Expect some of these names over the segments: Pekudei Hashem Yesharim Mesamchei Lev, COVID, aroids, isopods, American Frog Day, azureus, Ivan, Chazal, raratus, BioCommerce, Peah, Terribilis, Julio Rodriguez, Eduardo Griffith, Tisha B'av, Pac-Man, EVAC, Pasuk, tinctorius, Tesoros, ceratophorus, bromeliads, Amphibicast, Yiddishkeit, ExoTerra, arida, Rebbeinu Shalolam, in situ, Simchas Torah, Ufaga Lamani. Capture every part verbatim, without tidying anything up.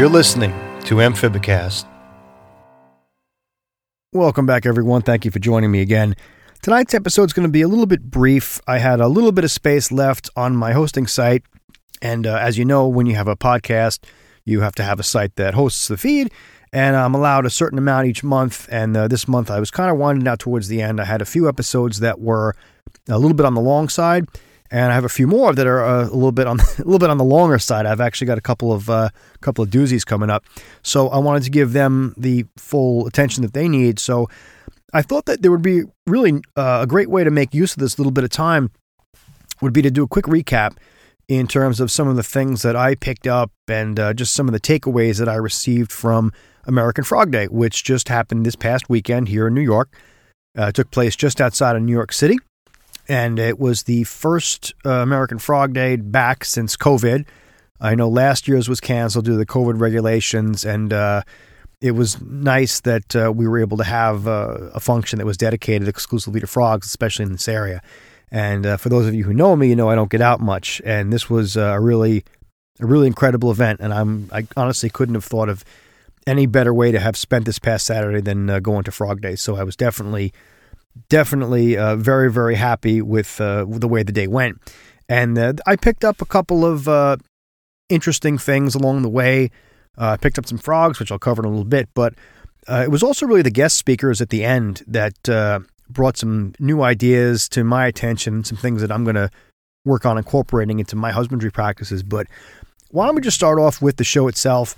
You're listening to Amphibicast. Welcome back, everyone. Thank you for joining me again. Tonight's episode is going to be a little bit brief. I had a little bit of space left on my hosting site. And uh, as you know, when you have a podcast, you have to have a site that hosts the feed. And I'm allowed a certain amount each month. And uh, this month, I was kind of winding out towards the end. I had a few episodes that were a little bit on the long side. And I have a few more that are a little bit on a little bit on the longer side. I've actually got a couple of uh, couple of doozies coming up, so I wanted to give them the full attention that they need. So I thought that there would be really uh, a great way to make use of this little bit of time would be to do a quick recap in terms of some of the things that I picked up and uh, just some of the takeaways that I received from American Frog Day, which just happened this past weekend here in New York. Uh, it took place just outside of New York City. And it was the first uh, American Frog Day back since COVID. I know last year's was canceled due to the COVID regulations, and uh, it was nice that uh, we were able to have uh, a function that was dedicated exclusively to frogs, especially in this area. And uh, for those of you who know me, you know I don't get out much, and this was a really, a really incredible event. And I'm I honestly couldn't have thought of any better way to have spent this past Saturday than uh, going to Frog Day. So I was definitely. Definitely uh, very, very happy with uh, the way the day went. And uh, I picked up a couple of uh, interesting things along the way. Uh, I picked up some frogs, which I'll cover in a little bit. But uh, it was also really the guest speakers at the end that uh, brought some new ideas to my attention, some things that I'm going to work on incorporating into my husbandry practices. But why don't we just start off with the show itself?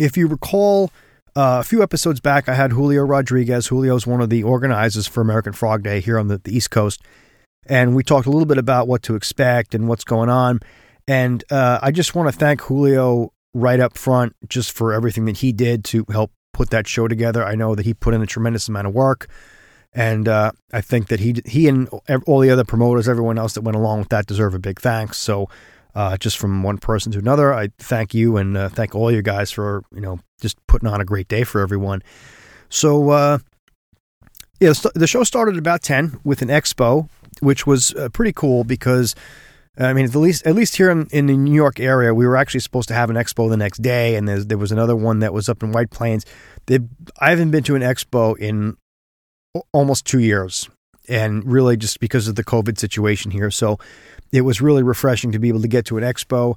If you recall... Uh, a few episodes back, I had Julio Rodriguez. Julio's one of the organizers for American Frog Day here on the, the East Coast. And we talked a little bit about what to expect and what's going on. And uh, I just want to thank Julio right up front just for everything that he did to help put that show together. I know that he put in a tremendous amount of work. And uh, I think that he he and all the other promoters, everyone else that went along with that, deserve a big thanks. So uh, just from one person to another, I thank you and uh, thank all you guys for, you know, just putting on a great day for everyone. So, uh, yeah, the show started at about ten with an expo, which was uh, pretty cool because, I mean, at least at least here in, in the New York area, we were actually supposed to have an expo the next day, and there was another one that was up in White Plains. They, I haven't been to an expo in almost two years, and really just because of the COVID situation here. So it was really refreshing to be able to get to an expo,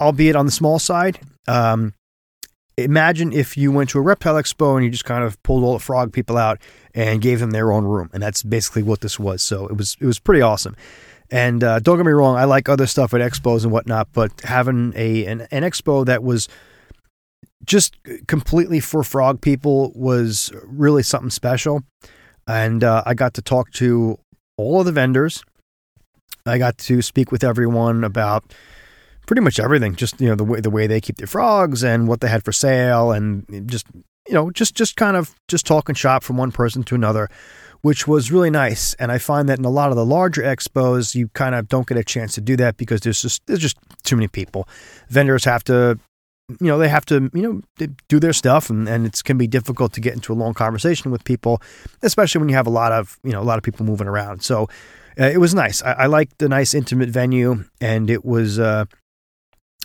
albeit on the small side. Um, Imagine if you went to a reptile expo and you just kind of pulled all the frog people out and gave them their own room. And that's basically what this was. So it was it was pretty awesome. And uh, don't get me wrong, I like other stuff at expos and whatnot, but having a an, an expo that was just completely for frog people was really something special. And uh, I got to talk to all of the vendors. I got to speak with everyone about... pretty much everything, just, you know, the way the way they keep their frogs and what they had for sale and just, you know, just, just kind of just talk and shop from one person to another, which was really nice. And I find that in a lot of the larger expos, you kind of don't get a chance to do that because there's just, there's just too many people. Vendors have to, you know, they have to, you know, they do their stuff and, and it can be difficult to get into a long conversation with people, especially when you have a lot of, you know, a lot of people moving around. So uh, it was nice. I, I liked the nice intimate venue and it was, uh,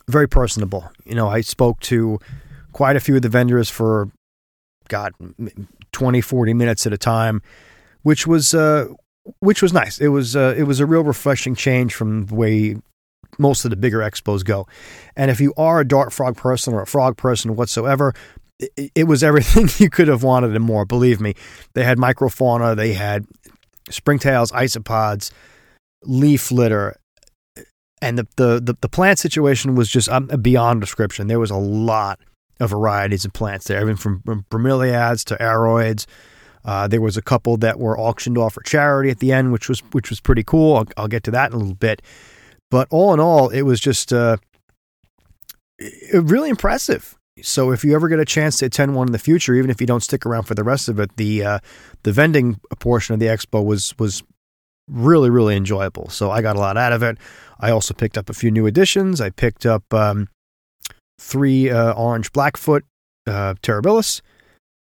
very personable. You know, I spoke to quite a few of the vendors for, God, twenty, forty minutes at a time, which was, uh, which was nice. It was, uh, it was a real refreshing change from the way most of the bigger expos go. And if you are a dart frog person or a frog person whatsoever, it, it was everything you could have wanted and more, believe me. They had microfauna, they had springtails, isopods, leaf litter, and the, the the plant situation was just beyond description. There was a lot of varieties of plants there, everything from bromeliads to aroids. Uh, there was a couple that were auctioned off for charity at the end, which was which was pretty cool. I'll, I'll get to that in a little bit. But all in all, it was just uh, really impressive. So if you ever get a chance to attend one in the future, even if you don't stick around for the rest of it, the uh, the vending portion of the expo was was. Really, really enjoyable. So I got a lot out of it. I also picked up a few new additions. I picked up um, three uh, orange blackfoot uh, Terribilis,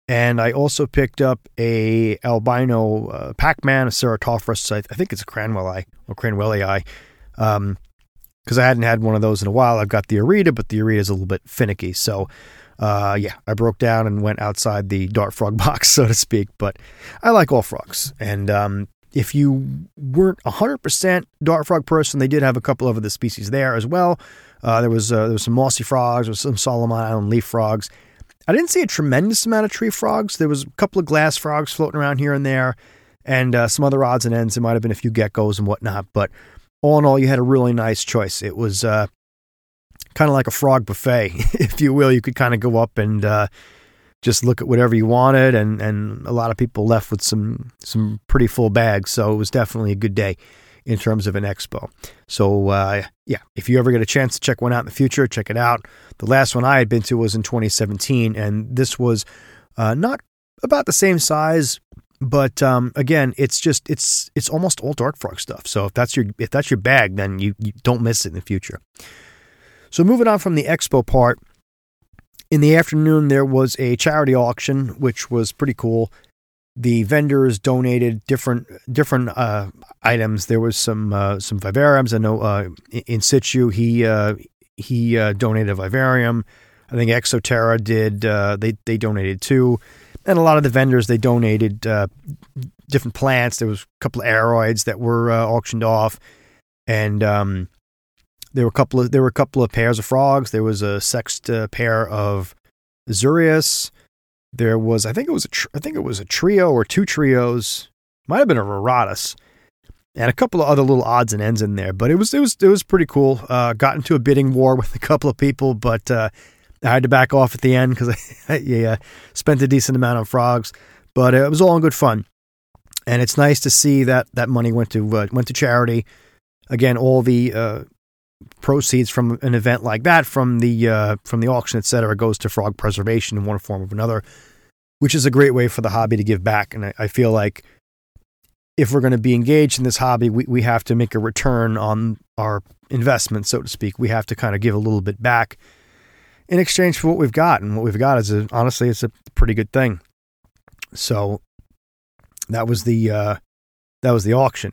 and I also picked up a albino uh, Pac-Man, a ceratophorus. I, I think it's a cranwelli or cranwelli. Um, because I hadn't had one of those in a while. I've got the Arida, but the Arida is a little bit finicky. So, uh, yeah, I broke down and went outside the dart frog box, so to speak. But I like all frogs. And um, if you weren't one hundred percent dart frog person, they did have a couple of other species there as well. Uh, there was uh, there was some mossy frogs, there was some Solomon Island leaf frogs. I didn't see a tremendous amount of tree frogs. There was a couple of glass frogs floating around here and there, and uh, some other odds and ends. There might have been a few geckos and whatnot, but all in all, you had a really nice choice. It was uh, kind of like a frog buffet, if you will. You could kind of go up and uh, just look at whatever you wanted, and, and a lot of people left with some some pretty full bags, so it was definitely a good day in terms of an expo. So, uh, yeah, if you ever get a chance to check one out in the future, check it out. The last one I had been to was in twenty seventeen, and this was uh, not about the same size, but um, again, it's just it's it's almost all dart frog stuff. So if that's your if that's your bag, then you, you don't miss it in the future. So moving on from the expo part, in the afternoon there was a charity auction, which was pretty cool. The vendors donated different different uh, items. There was some uh, some vivarums. I know uh, in situ he uh, he uh, donated a vivarium. I think ExoTerra did. Uh, they they donated two, and a lot of the vendors they donated uh, different plants. There was a couple of aeroids that were uh, auctioned off, and um, there were a couple of there were a couple of pairs of frogs. There was a sexed uh, pair of azureus. There was, I think it was, a tr- I think it was a trio or two trios. Might have been a raratus, and a couple of other little odds and ends in there. But it was, it was, it was pretty cool. Uh, got into a bidding war with a couple of people, but uh, I had to back off at the end because I yeah, spent a decent amount on frogs. But it was all in good fun, and it's nice to see that that money went to uh, went to charity. Again, all the uh, proceeds from an event like that, from the uh, from the auction, et cetera, goes to frog preservation in one form or another, which is a great way for the hobby to give back. And I, I feel like if we're going to be engaged in this hobby, we, we have to make a return on our investment, so to speak. We have to kind of give a little bit back in exchange for what we've got, and what we've got is a, honestly, it's a pretty good thing. So that was the uh, that was the auction.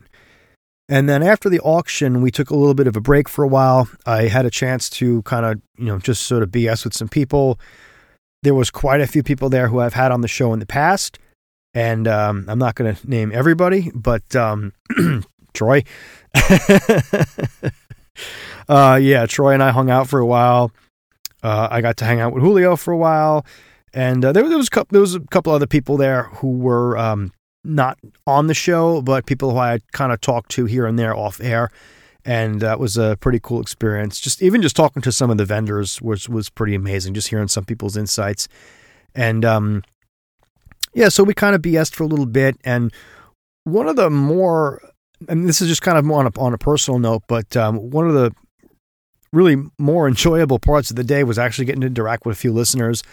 And then after the auction, we took a little bit of a break for a while. I had a chance to kind of, you know, just sort of B S with some people. There was quite a few people there who I've had on the show in the past. And um, I'm not going to name everybody, but um, Troy. uh, yeah, Troy and I hung out for a while. Uh, I got to hang out with Julio for a while. And uh, there, there, was co- there was a couple other people there who were... Um, not on the show, but people who I kind of talked to here and there off air. And that was a pretty cool experience. Just even just talking to some of the vendors was, was pretty amazing. Just hearing some people's insights. And, um, yeah, so we kind of B S'd for a little bit. And one of the more, and this is just kind of more on a, on a personal note, but, um, one of the really more enjoyable parts of the day was actually getting to interact with a few listeners.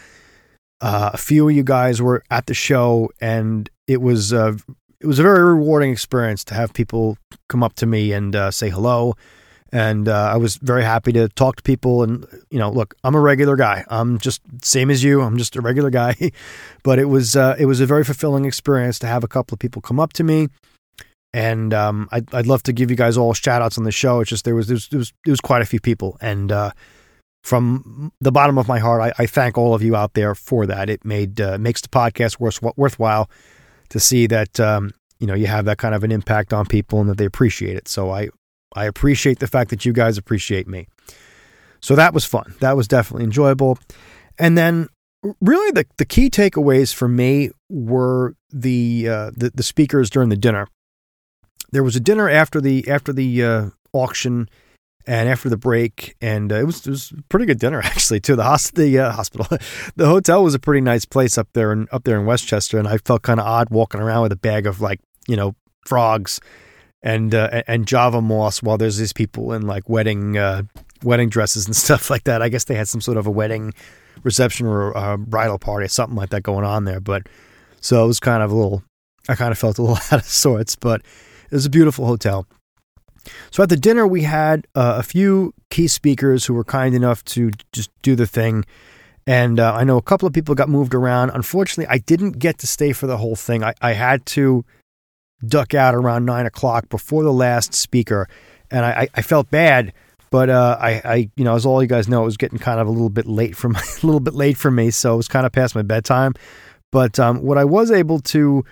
Uh, a few of you guys were at the show, and it was uh, it was a very rewarding experience to have people come up to me and uh, say hello. And uh, I was very happy to talk to people. And, you know, look, I'm a regular guy. I'm just same as you. I'm just a regular guy. But it was uh, it was a very fulfilling experience to have a couple of people come up to me. And um, I'd, I'd love to give you guys all shout outs on the show. It's just there was there was, there was, there was quite a few people. And uh, from the bottom of my heart, I, I thank all of you out there for that. It made uh, makes the podcast worth, worthwhile to see that, um, you know, you have that kind of an impact on people and that they appreciate it. So I, I appreciate the fact that you guys appreciate me. So that was fun. That was definitely enjoyable. And then really the, the key takeaways for me were the, uh, the, the speakers during the dinner. There was a dinner after the, after the uh, auction and after the break, and uh, it, was, it was a pretty good dinner actually too. The, hosp- the uh, hospital, the hotel was a pretty nice place up there in up there in Westchester, and I felt kind of odd walking around with a bag of like you know frogs and uh, and Java moss while there's these people in like wedding uh, wedding dresses and stuff like that. I guess they had some sort of a wedding reception or a bridal party or something like that going on there. But so it was kind of a little, I kind of felt a little out of sorts, but it was a beautiful hotel. So at the dinner, we had uh, a few key speakers who were kind enough to just do the thing. And uh, I know a couple of people got moved around. Unfortunately, I didn't get to stay for the whole thing. I, I had to duck out around nine o'clock before the last speaker. And I, I felt bad But uh, I, I, you know, as all you guys know, it was getting kind of a little bit late for my, a little bit late for me, so it was kind of past my bedtime. But um, what I was able to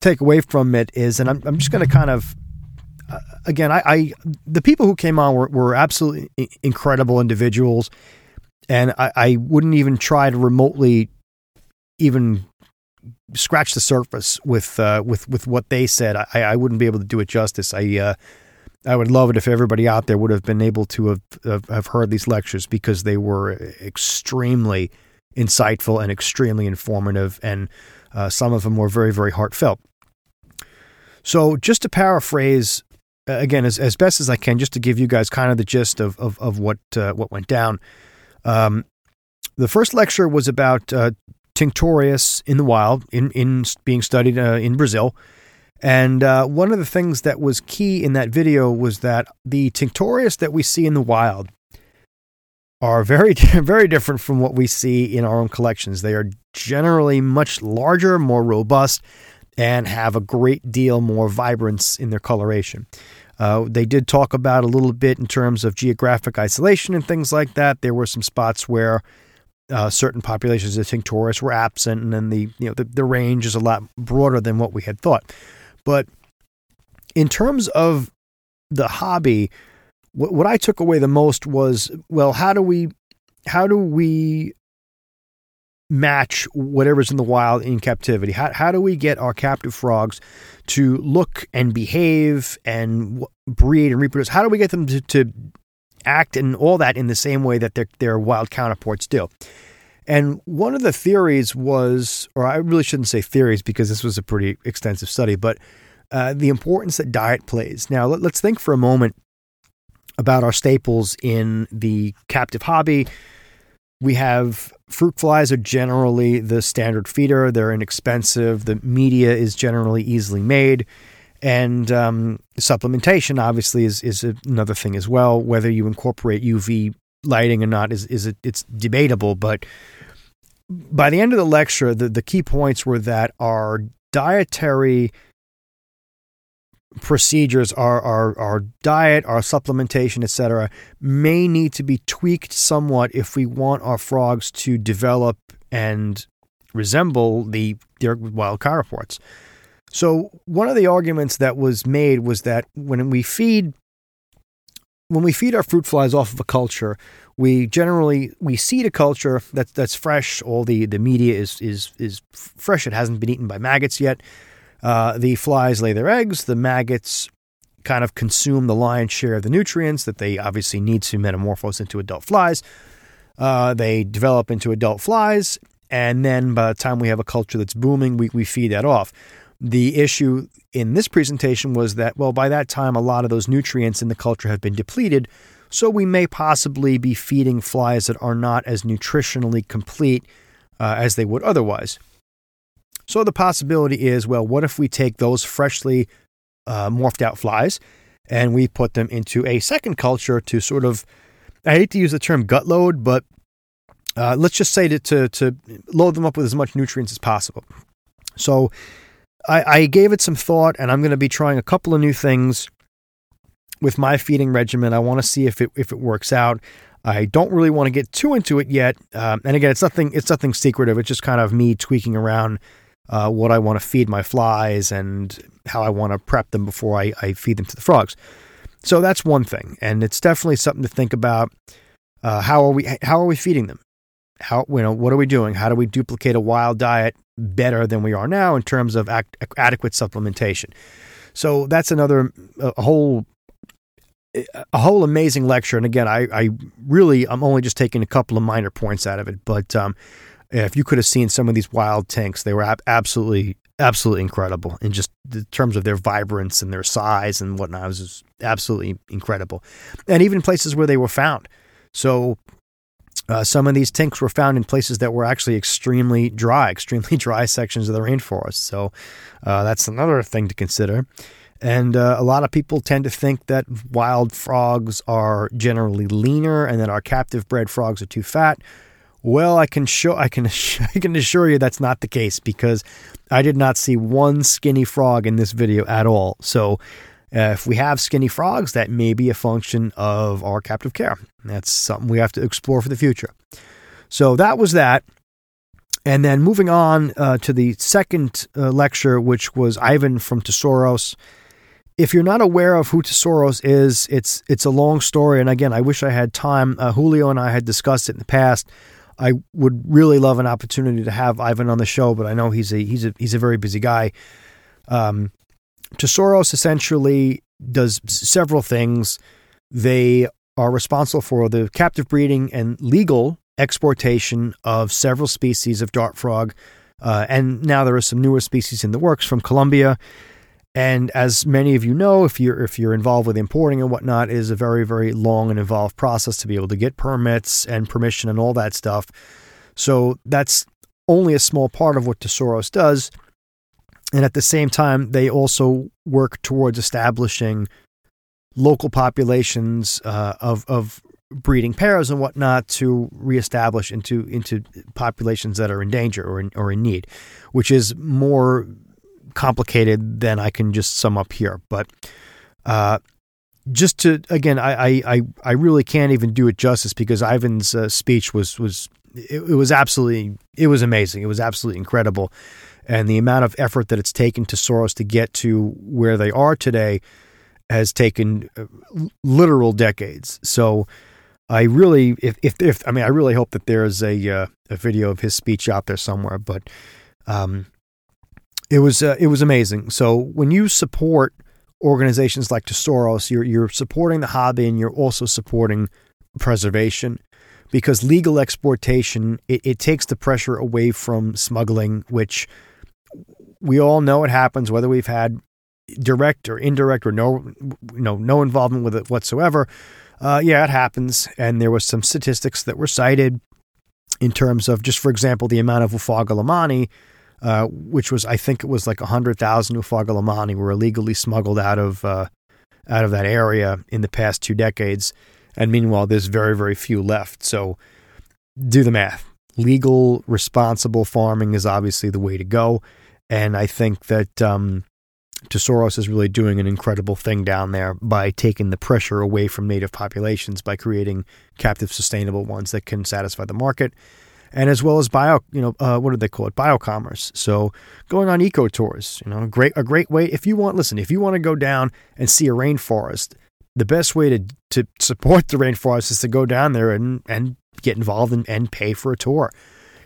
take away from it is, and I'm, I'm just going to kind of, uh, again, I, I, the people who came on were, were absolutely incredible individuals, and I, I wouldn't even try to remotely even scratch the surface with uh, with with what they said. I, I wouldn't be able to do it justice. I. Uh, I would love it if everybody out there would have been able to have, have have heard these lectures, because they were extremely insightful and extremely informative, and uh, some of them were very, very heartfelt. So just to paraphrase, again, as, as best as I can, just to give you guys kind of the gist of, of, of what uh, what went down. Um, the first lecture was about uh, tinctorius in the wild, in, in being studied uh, in Brazil. And uh, one of the things that was key in that video was that the tinctorius that we see in the wild are very, very different from what we see in our own collections. They are generally much larger, more robust, and have a great deal more vibrance in their coloration. Uh, they did talk about a little bit in terms of geographic isolation and things like that. There were some spots where Uh, certain populations of tinctorius were absent, and then the you know the, the range is a lot broader than what we had thought. But in terms of the hobby, what, what I took away the most was, well, how do we how do we match whatever's in the wild in captivity? How how do we get our captive frogs to look and behave and breed and reproduce? How do we get them to, to act and all that in the same way that their their wild counterparts do? And one of the theories was, or I really shouldn't say theories because this was a pretty extensive study, but uh, the importance that diet plays. Now, let, let's think for a moment about our staples in the captive hobby. We have fruit flies are generally the standard feeder. They're inexpensive. The media is generally easily made. And um, supplementation, obviously, is is another thing as well. Whether you incorporate U V lighting or not is is a, it's debatable. But by the end of the lecture, the, the key points were that our dietary procedures, our our, our diet, our supplementation, et cetera, may need to be tweaked somewhat if we want our frogs to develop and resemble the their wild counterparts. So one of the arguments that was made was that when we feed when we feed our fruit flies off of a culture, we generally we seed a culture that's that's fresh. All the, the media is is is fresh. It hasn't been eaten by maggots yet. Uh, the flies lay their eggs. The maggots kind of consume the lion's share of the nutrients that they obviously need to metamorphose into adult flies. Uh, they develop into adult flies, and then by the time we have a culture that's booming, we we feed that off. The issue in this presentation was that, well, by that time, a lot of those nutrients in the culture have been depleted, so we may possibly be feeding flies that are not as nutritionally complete uh, as they would otherwise. So the possibility is, well, what if we take those freshly uh, morphed out flies and we put them into a second culture to sort of, I hate to use the term gut load, but uh, let's just say to, to, to load them up with as much nutrients as possible. So I gave it some thought, and I'm going to be trying a couple of new things with my feeding regimen. I want to see if it if it works out. I don't really want to get too into it yet. Um, and again, it's nothing it's nothing secretive. It's just kind of me tweaking around uh, what I want to feed my flies and how I want to prep them before I, I feed them to the frogs. So that's one thing, and it's definitely something to think about. Uh, how are we how are we feeding them? How you know what are we doing? How do we duplicate a wild diet better than we are now in terms of act, adequate supplementation? So that's another a whole a whole amazing lecture. And again, I, I really I'm only just taking a couple of minor points out of it. But um, if you could have seen some of these wild tanks, they were absolutely absolutely incredible in just the terms of their vibrance and their size and whatnot. It was just absolutely incredible, and even places where they were found. So. Uh, some of these tinks were found in places that were actually extremely dry, extremely dry sections of the rainforest. So uh, that's another thing to consider. And uh, a lot of people tend to think that wild frogs are generally leaner and that our captive bred frogs are too fat. Well, I can show, I can, I can assure you that's not the case, because I did not see one skinny frog in this video at all. So Uh, if we have skinny frogs, that may be a function of our captive care. That's something we have to explore for the future. So that was that. And then moving on uh, to the second uh, lecture, which was Ivan from Tesoros. If you're not aware of who Tesoros is, it's it's a long story. And again, I wish I had time. Uh, Julio and I had discussed it in the past. I would really love an opportunity to have Ivan on the show, but I know he's a he's a he's a very busy guy. Um, Tesoros essentially does several things. They are responsible for the captive breeding and legal exportation of several species of dart frog, uh, and now there are some newer species in the works from Colombia. And as many of you know, if you're if you're involved with importing and whatnot, it is a very, very long and involved process to be able to get permits and permission and all that stuff. So that's only a small part of what Tesoros does. And at the same time, they also work towards establishing local populations uh, of of breeding pairs and whatnot to reestablish into into populations that are in danger or in, or in need, which is more complicated than I can just sum up here. But uh, just to again, I I I really can't even do it justice because Ivan's uh, speech was was it, it was absolutely it was amazing. It was absolutely incredible. And the amount of effort that it's taken Tesoros to get to where they are today has taken literal decades. So I really, if, if, if I mean, I really hope that there is a uh, a video of his speech out there somewhere. But um, it was uh, it was amazing. So when you support organizations like Tesoros, you're you're supporting the hobby and you're also supporting preservation. Because legal exportation, it, it takes the pressure away from smuggling, which we all know it happens, whether we've had direct or indirect or no, you know, no involvement with it whatsoever. Uh, yeah, it happens. And there was some statistics that were cited in terms of just, for example, the amount of Ufaga Lamani, uh, which was, I think it was like one hundred thousand Ufaga Lamani were illegally smuggled out of, uh, out of that area in the past two decades. And meanwhile, there's very, very few left. So do the math. Legal, responsible farming is obviously the way to go. And I think that, um, Tesoros is really doing an incredible thing down there by taking the pressure away from native populations by creating captive, sustainable ones that can satisfy the market, and as well as bio, you know, uh, what do they call it? BioCommerce. So going on eco tours, you know, great a great way. If you want, listen, if you want to go down and see a rainforest, the best way to to support the rainforest is to go down there and and get involved and, and pay for a tour.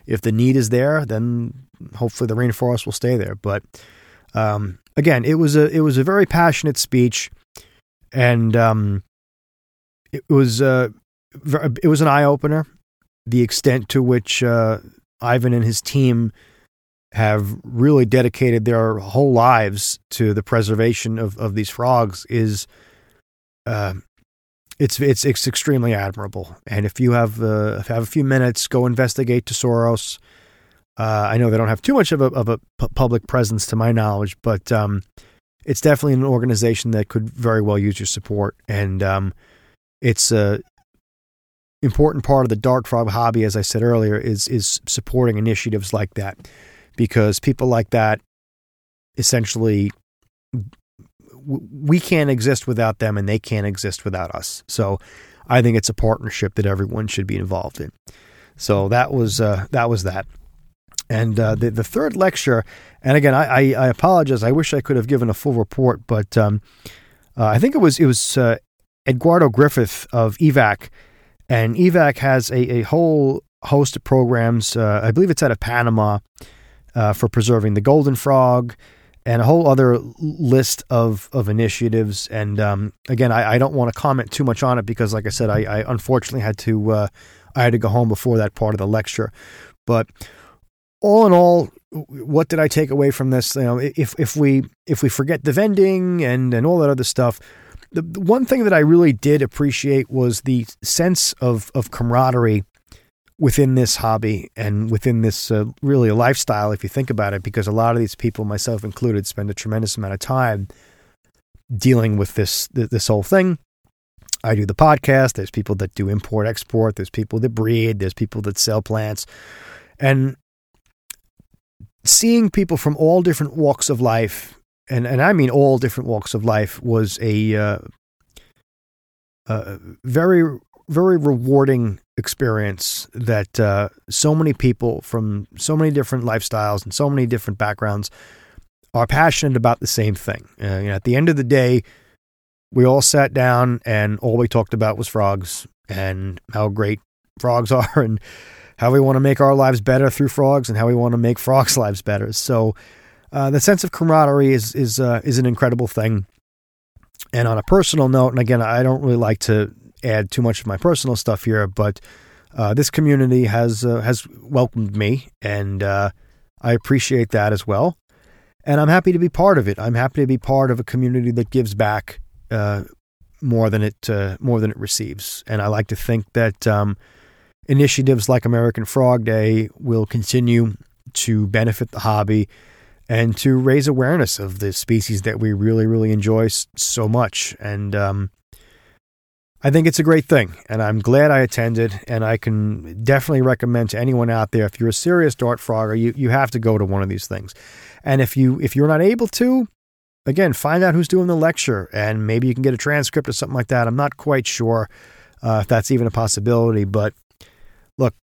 If the need is there, then hopefully the rainforest will stay there. But um, again, it was a it was a very passionate speech, and um, it was uh, it was an eye opener. The extent to which uh, Ivan and his team have really dedicated their whole lives to the preservation of, of these frogs is uh, it's it's it's extremely admirable. And if you have uh, if you have a few minutes, go investigate Tesoros. Uh, I know they don't have too much of a, of a p- public presence to my knowledge, but um, it's definitely an organization that could very well use your support. And um, it's an important part of the dart frog hobby, as I said earlier, is is supporting initiatives like that, because people like that, essentially, w- we can't exist without them and they can't exist without us. So I think it's a partnership that everyone should be involved in. So that was uh, that was that. And uh, the, the third lecture, and again, I, I, I apologize. I wish I could have given a full report, but um, uh, I think it was it was uh, Eduardo Griffith of E V A C. And E V A C has a, a whole host of programs. Uh, I believe it's out of Panama uh, for preserving the golden frog and a whole other list of, of initiatives. And um, again, I, I don't want to comment too much on it because, like I said, I, I unfortunately had to uh, I had to go home before that part of the lecture. But all in all, what did I take away from this? You know, if if we if we forget the vending and, and all that other stuff, the, the one thing that I really did appreciate was the sense of, of camaraderie within this hobby and within this uh, really a lifestyle, if you think about it, because a lot of these people, myself included, spend a tremendous amount of time dealing with this this whole thing. I do the podcast. There's people that do import export. There's people that breed. There's people that sell plants, and seeing people from all different walks of life and, and I mean all different walks of life, was a uh, uh, very, very rewarding experience that uh, so many people from so many different lifestyles and so many different backgrounds are passionate about the same thing. Uh, you know, at the end of the day, we all sat down and all we talked about was frogs and how great frogs are and how we want to make our lives better through frogs and how we want to make frogs' lives better. So uh, the sense of camaraderie is is uh, is an incredible thing. And on a personal note, and again, I don't really like to add too much of my personal stuff here, but uh, this community has uh, has welcomed me, and uh, I appreciate that as well. And I'm happy to be part of it. I'm happy to be part of a community that gives back uh, more than it uh, more than it receives. And I like to think that um, initiatives like American Frog Day will continue to benefit the hobby and to raise awareness of the species that we really, really enjoy so much. And um, I think it's a great thing, and I'm glad I attended, and I can definitely recommend to anyone out there, if you're a serious dart frogger, you, you have to go to one of these things. And if, you, if you're not able to, again, find out who's doing the lecture, and maybe you can get a transcript or something like that. I'm not quite sure uh, if that's even a possibility, but look,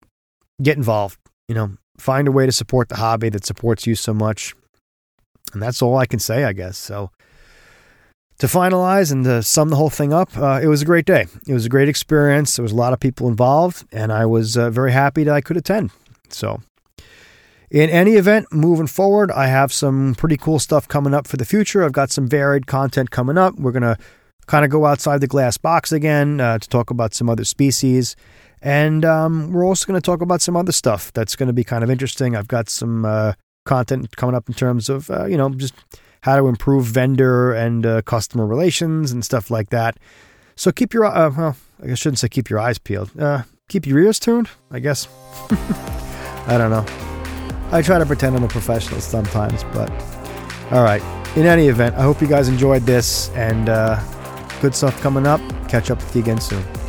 get involved. You know, find a way to support the hobby that supports you so much, and that's all I can say, I guess, so... To finalize and to sum the whole thing up, uh, it was a great day. It was a great experience. There was a lot of people involved, and I was uh, very happy that I could attend. So in any event, moving forward, I have some pretty cool stuff coming up for the future. I've got some varied content coming up. We're going to kind of go outside the glass box again uh, to talk about some other species. And um, we're also going to talk about some other stuff that's going to be kind of interesting. I've got some uh, content coming up in terms of, uh, you know, just... how to improve vendor and uh, customer relations and stuff like that. So keep your, uh, well, I shouldn't say keep your eyes peeled. Uh, keep your ears tuned, I guess. I don't know. I try to pretend I'm a professional sometimes, but all right. In any event, I hope you guys enjoyed this, and uh, good stuff coming up. Catch up with you again soon.